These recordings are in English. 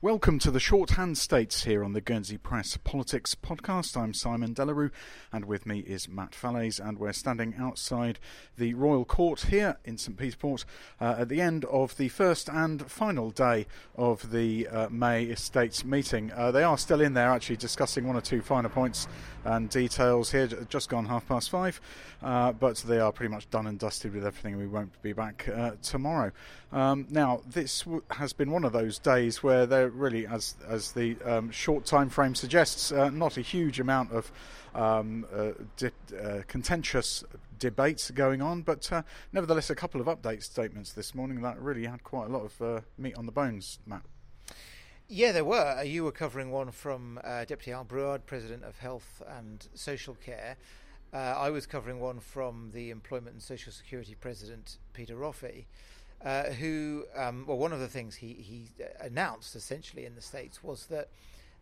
Welcome to the Shorthand States here on the Guernsey Press Politics Podcast. I'm Simon Delarue, and with me is Matt Fallaize, and we're standing outside the Royal Court here in St Peterport at the end of the first and final day of the May Estates meeting. They are still in there actually discussing one or two finer points and details here, just gone 5:30, but they are pretty much done and dusted with everything. We won't be back tomorrow. Now, this has been one of those days where there really, as the short time frame suggests, not a huge amount of contentious debates going on, but nevertheless a couple of update statements this morning that really had quite a lot of meat on the bones, Matt. Yeah, there were. You were covering one from Deputy Al Brouard, President of Health and Social Care. I was covering one from the Employment and Social Security President, Peter Roffey. One of the things he announced essentially in the States was that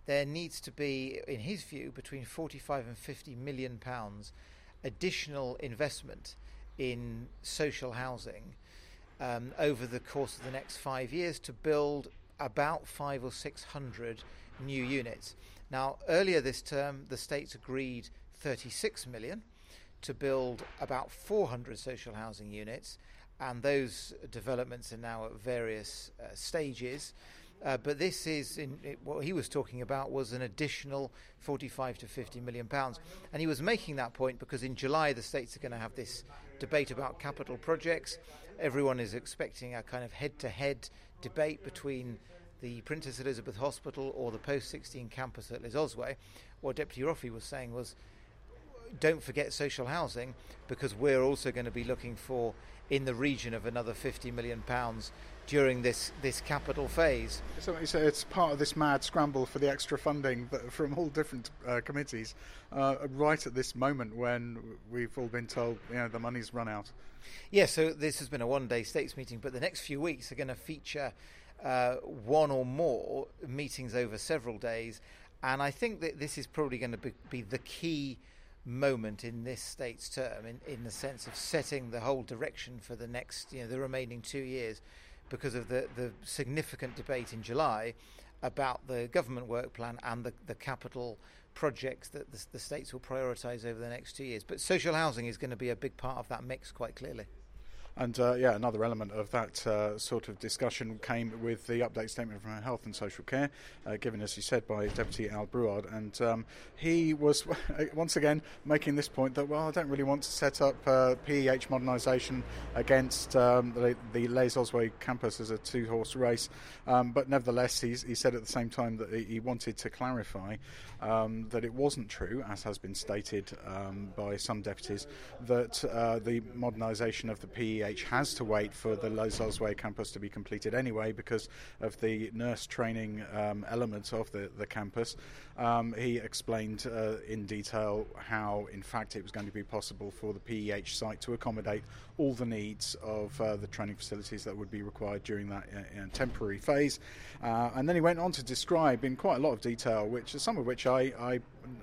there needs to be, in his view, between 45 and 50 million pounds additional investment in social housing over the course of the next 5 years to build about 500 or 600 new units. Now, earlier this term, the States agreed 36 million to build about 400 social housing units. And those developments are now at various stages. But this is, what he was talking about was an additional 45 to 50 million pounds. And he was making that point because in July, the states are going to have this debate about capital projects. Everyone is expecting a kind of head-to-head debate between the Princess Elizabeth Hospital or the post-16 campus at Les Ozouets. What Deputy Roffey was saying was, don't forget social housing, because we're also going to be looking for in the region of another 50 million pounds during this capital phase. So it's part of this mad scramble for the extra funding from all different committees right at this moment when we've all been told, you know, the money's run out. Yeah, so this has been a one-day states meeting, but the next few weeks are going to feature one or more meetings over several days, and I think that this is probably going to be the key moment in this state's term in the sense of setting the whole direction for the next, you know, the remaining 2 years, because of the significant debate in July about the government work plan and the capital projects that the states will prioritise over the next 2 years. But social housing is going to be a big part of that mix, quite clearly. And another element of that sort of discussion came with the update statement from Health and Social Care, given, as you said, by Deputy Al Brouard. And he was, once again, making this point that, well, I don't really want to set up PEH modernisation against the Les Ozouets campus as a two-horse race. But nevertheless, he said at the same time that he wanted to clarify that it wasn't true, as has been stated by some deputies, that the modernisation of the PEH has to wait for the Les Ozouets campus to be completed anyway because of the nurse training element of the campus. He explained in detail how, in fact, it was going to be possible for the PEH site to accommodate all the needs of the training facilities that would be required during that temporary phase. And then he went on to describe in quite a lot of detail, some of which I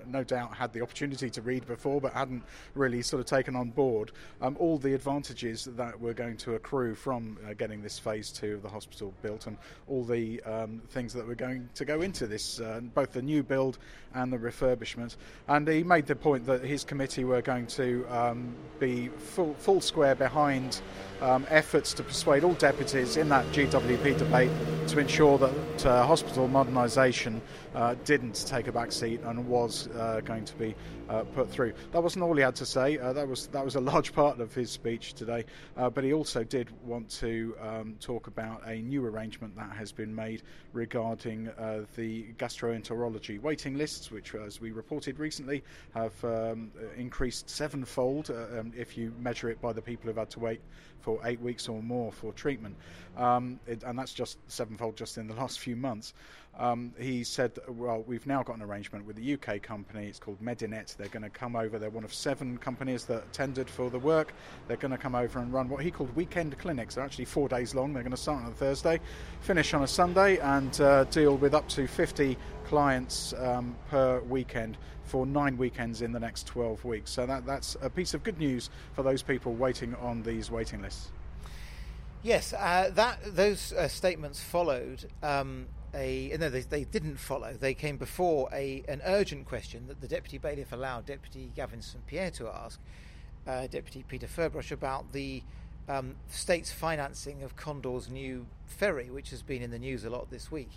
no doubt had the opportunity to read before but hadn't really sort of taken on board, all the advantages that were going to accrue from getting this phase 2 of the hospital built, and all the things that were going to go into this, both the new build and the refurbishment. And he made the point that his committee were going to be full square behind efforts to persuade all deputies in that GWP debate to ensure that hospital modernisation didn't take a back seat and was going to be put through. That wasn't all he had to say. That was a large part of his speech today. But he also did want to talk about a new arrangement that has been made regarding the gastroenterology waiting lists, which, as we reported recently, have increased sevenfold if you measure it by the people who've had to wait for 8 weeks or more for treatment. And that's just sevenfold just in the last few months. He said, well, we've now got an arrangement with the UK company. It's called Medinet. They're going to come over. They're one of 7 companies that tendered for the work. They're going to come over and run what he called weekend clinics. They're actually 4 days long. They're going to start on a Thursday, finish on a Sunday, and deal with up to 50 clients per weekend for 9 weekends in the next 12 weeks. So that's a piece of good news for those people waiting on these waiting lists. Yes, those statements followed They came before an urgent question that the Deputy Bailiff allowed Deputy Gavin St-Pierre to ask Deputy Peter Ferbrache about the state's financing of Condor's new ferry, which has been in the news a lot this week.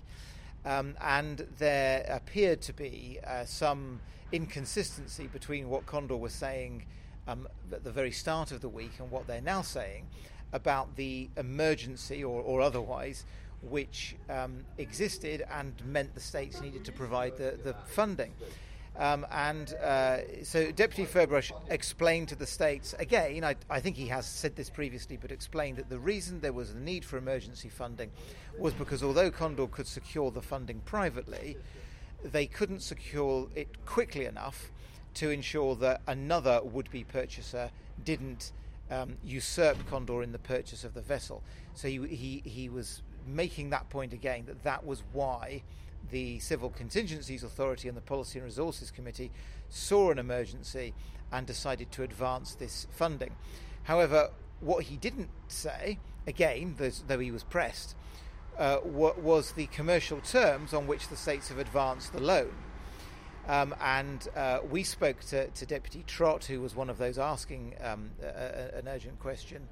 And there appeared to be some inconsistency between what Condor was saying at the very start of the week and what they're now saying about the emergency or otherwise which existed and meant the states needed to provide the funding. So Deputy Ferbrache explained to the states, again, I think he has said this previously, but explained that the reason there was a need for emergency funding was because although Condor could secure the funding privately, they couldn't secure it quickly enough to ensure that another would-be purchaser didn't usurp Condor in the purchase of the vessel. So he was making that point again, that was why the Civil Contingencies Authority and the Policy and Resources Committee saw an emergency and decided to advance this funding. However, what he didn't say, again, though he was pressed, was the commercial terms on which the states have advanced the loan. We spoke to Deputy Trott, who was one of those asking an urgent question,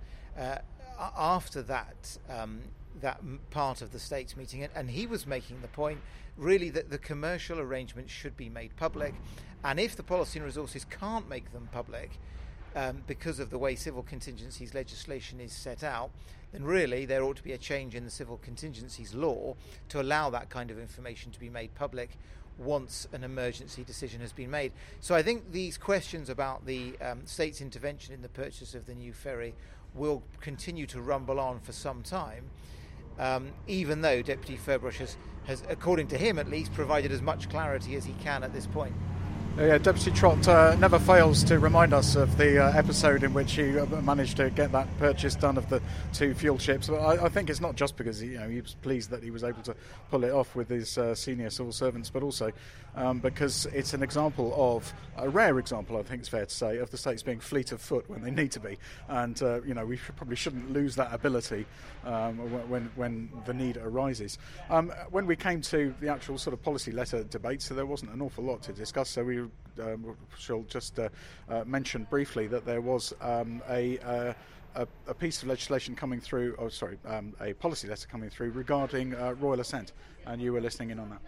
after that part of the state's meeting, and he was making the point really that the commercial arrangements should be made public, and if the Policy and Resources can't make them public because of the way civil contingencies legislation is set out, then really there ought to be a change in the civil contingencies law to allow that kind of information to be made public once an emergency decision has been made. So I think these questions about the state's intervention in the purchase of the new ferry will continue to rumble on for some time, even though Deputy Ferbrache has, according to him at least, provided as much clarity as he can at this point. Deputy Trott never fails to remind us of the episode in which he managed to get that purchase done of the two fuel ships. But I think it's not just because he was pleased that he was able to pull it off with his senior civil servants, but also because it's an example of, a rare example, I think it's fair to say, of the states being fleet of foot when they need to be. And, we probably shouldn't lose that ability when the need arises. When we came to the actual sort of policy letter debate, so there wasn't an awful lot to discuss, so we shall just mention briefly that there was a piece of legislation coming through, a policy letter coming through regarding royal assent, and you were listening in on that.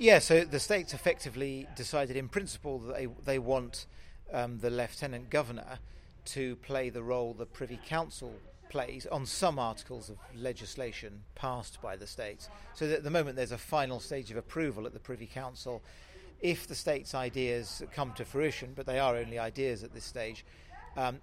Yeah, so the states effectively decided in principle that they want the Lieutenant Governor to play the role the Privy Council plays on some articles of legislation passed by the states. So that at the moment there's a final stage of approval at the Privy Council. If the state's ideas come to fruition, but they are only ideas at this stage,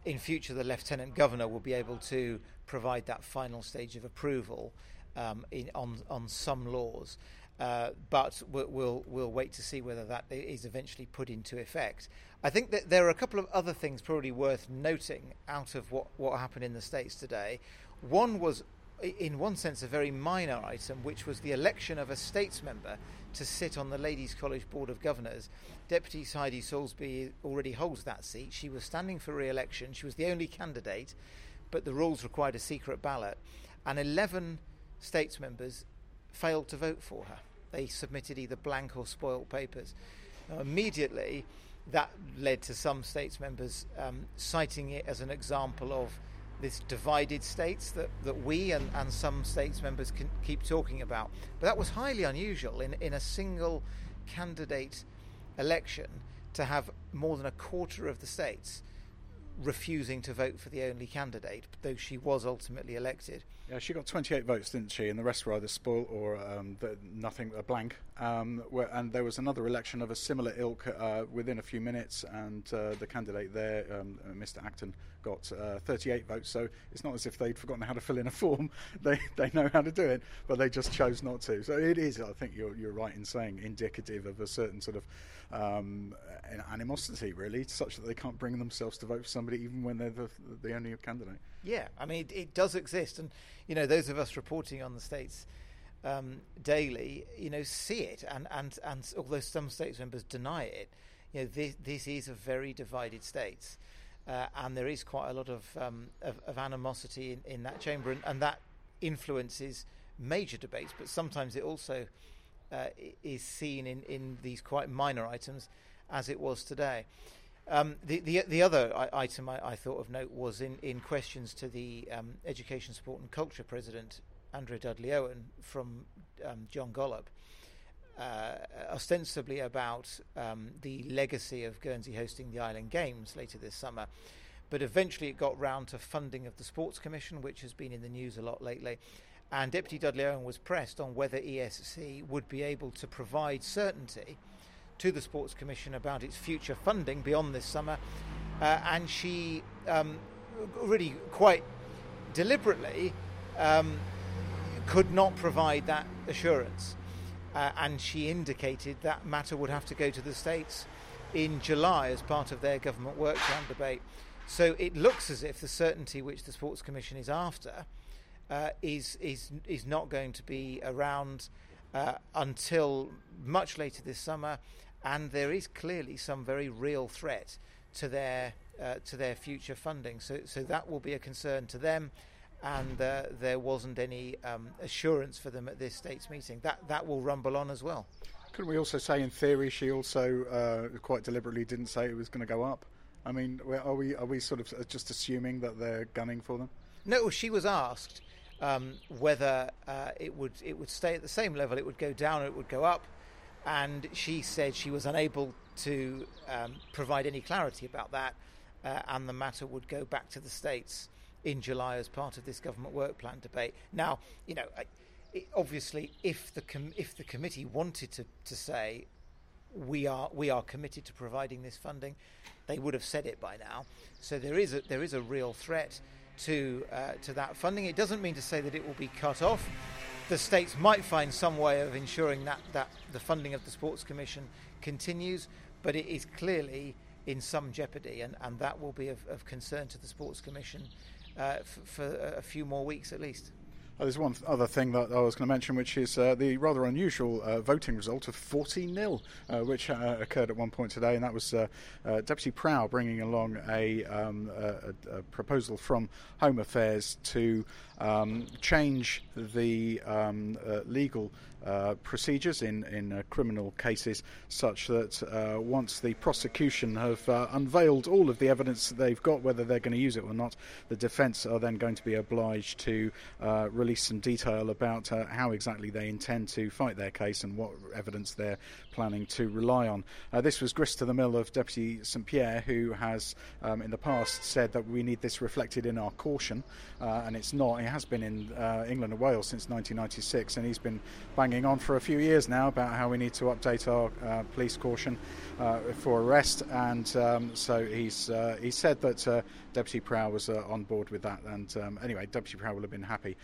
in future the Lieutenant Governor will be able to provide that final stage of approval on some laws. But we'll wait to see whether that is eventually put into effect. I think that there are a couple of other things probably worth noting out of what happened in the states today. One was, in one sense, a very minor item, which was the election of a states member to sit on the Ladies College Board of Governors. Deputy Sidy Soulsby already holds that seat. She was standing for re-election. She was the only candidate, but the rules required a secret ballot. And 11 states members failed to vote for her. They submitted either blank or spoiled papers. Now, immediately, that led to some states members citing it as an example of this divided states that we and some states members can keep talking about. But that was highly unusual in a single candidate election to have more than a quarter of the states refusing to vote for the only candidate, though she was ultimately elected. Yeah, she got 28 votes, didn't she? And the rest were either spoil or nothing, a blank. And there was another election of a similar ilk within a few minutes, and the candidate there, Mr. Acton, got 38 votes. So it's not as if they'd forgotten how to fill in a form. They know how to do it, but they just chose not to. So it is, I think you're right in saying, indicative of a certain sort of animosity, really, such that they can't bring themselves to vote for somebody even when they're the only candidate. Yeah, I mean, it does exist. And, those of us reporting on the states daily, see it. And although some states members deny it, this is a very divided state. And there is quite a lot of animosity in that chamber. And that influences major debates, but sometimes it also is seen in these quite minor items, as it was today. The other item I thought of note was in questions to the Education, Sport and Culture President, Andrew Dudley-Owen, from John Gollop, ostensibly about the legacy of Guernsey hosting the Island Games later this summer. But eventually it got round to funding of the Sports Commission, which has been in the news a lot lately. And Deputy Dudley-Owen was pressed on whether ESC would be able to provide certainty to the Sports Commission about its future funding beyond this summer. And she really quite deliberately could not provide that assurance. And she indicated that matter would have to go to the States in July as part of their government workshop debate. So it looks as if the certainty which the Sports Commission is after is not going to be around until much later this summer, and there is clearly some very real threat to their future funding. So that will be a concern to them, and there wasn't any assurance for them at this state's meeting. That will rumble on as well. Couldn't we also say, in theory, she also quite deliberately didn't say it was going to go up? I mean, are we sort of just assuming that they're gunning for them? No, she was asked whether it would stay at the same level, it would go down or it would go up, and she said she was unable to provide any clarity about that, and the matter would go back to the States in July as part of this government work plan debate. Now, you know, obviously, if the committee wanted to say we are committed to providing this funding, they would have said it by now. So there is a real threat to that funding. It doesn't mean to say that it will be cut off. The states might find some way of ensuring that the funding of the Sports Commission continues, but it is clearly in some jeopardy, and that will be of concern to the Sports Commission for a few more weeks at least. There's one other thing that I was going to mention, which is the rather unusual voting result of 40-0, which occurred at one point today, and that was Deputy Proulx bringing along a proposal from Home Affairs to change the legal procedures in criminal cases, such that once the prosecution have unveiled all of the evidence that they've got, whether they're going to use it or not, the defence are then going to be obliged to release some detail about how exactly they intend to fight their case and what evidence they're planning to rely on. This was grist to the mill of Deputy St-Pierre, who has in the past said that we need this reflected in our caution, and it's not. It has been in England and Wales since 1996, and he's been banging on for a few years now about how we need to update our police caution for arrest, and so he said that Deputy Proulx was on board with that, and anyway, Deputy Proulx will have been happy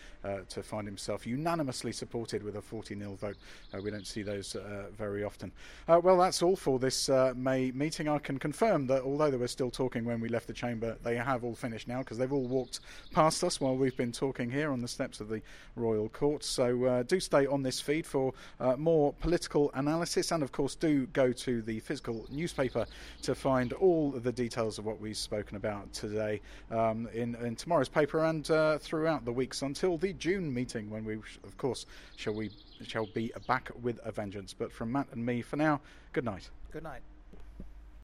to find himself unanimously supported with a 40-0 vote. We don't see those very often. Well, that's all for this May meeting. I can confirm that although they were still talking when we left the chamber, they have all finished now, because they've all walked past us while we've been talking here on the steps of the Royal Court. So do stay on this feed for more political analysis, and of course do go to the physical newspaper to find all the details of what we've spoken about today in tomorrow's paper and throughout the weeks until the June meeting, when we, of course, shall be back with a vengeance. But from Matt and me for now, good night. Good night.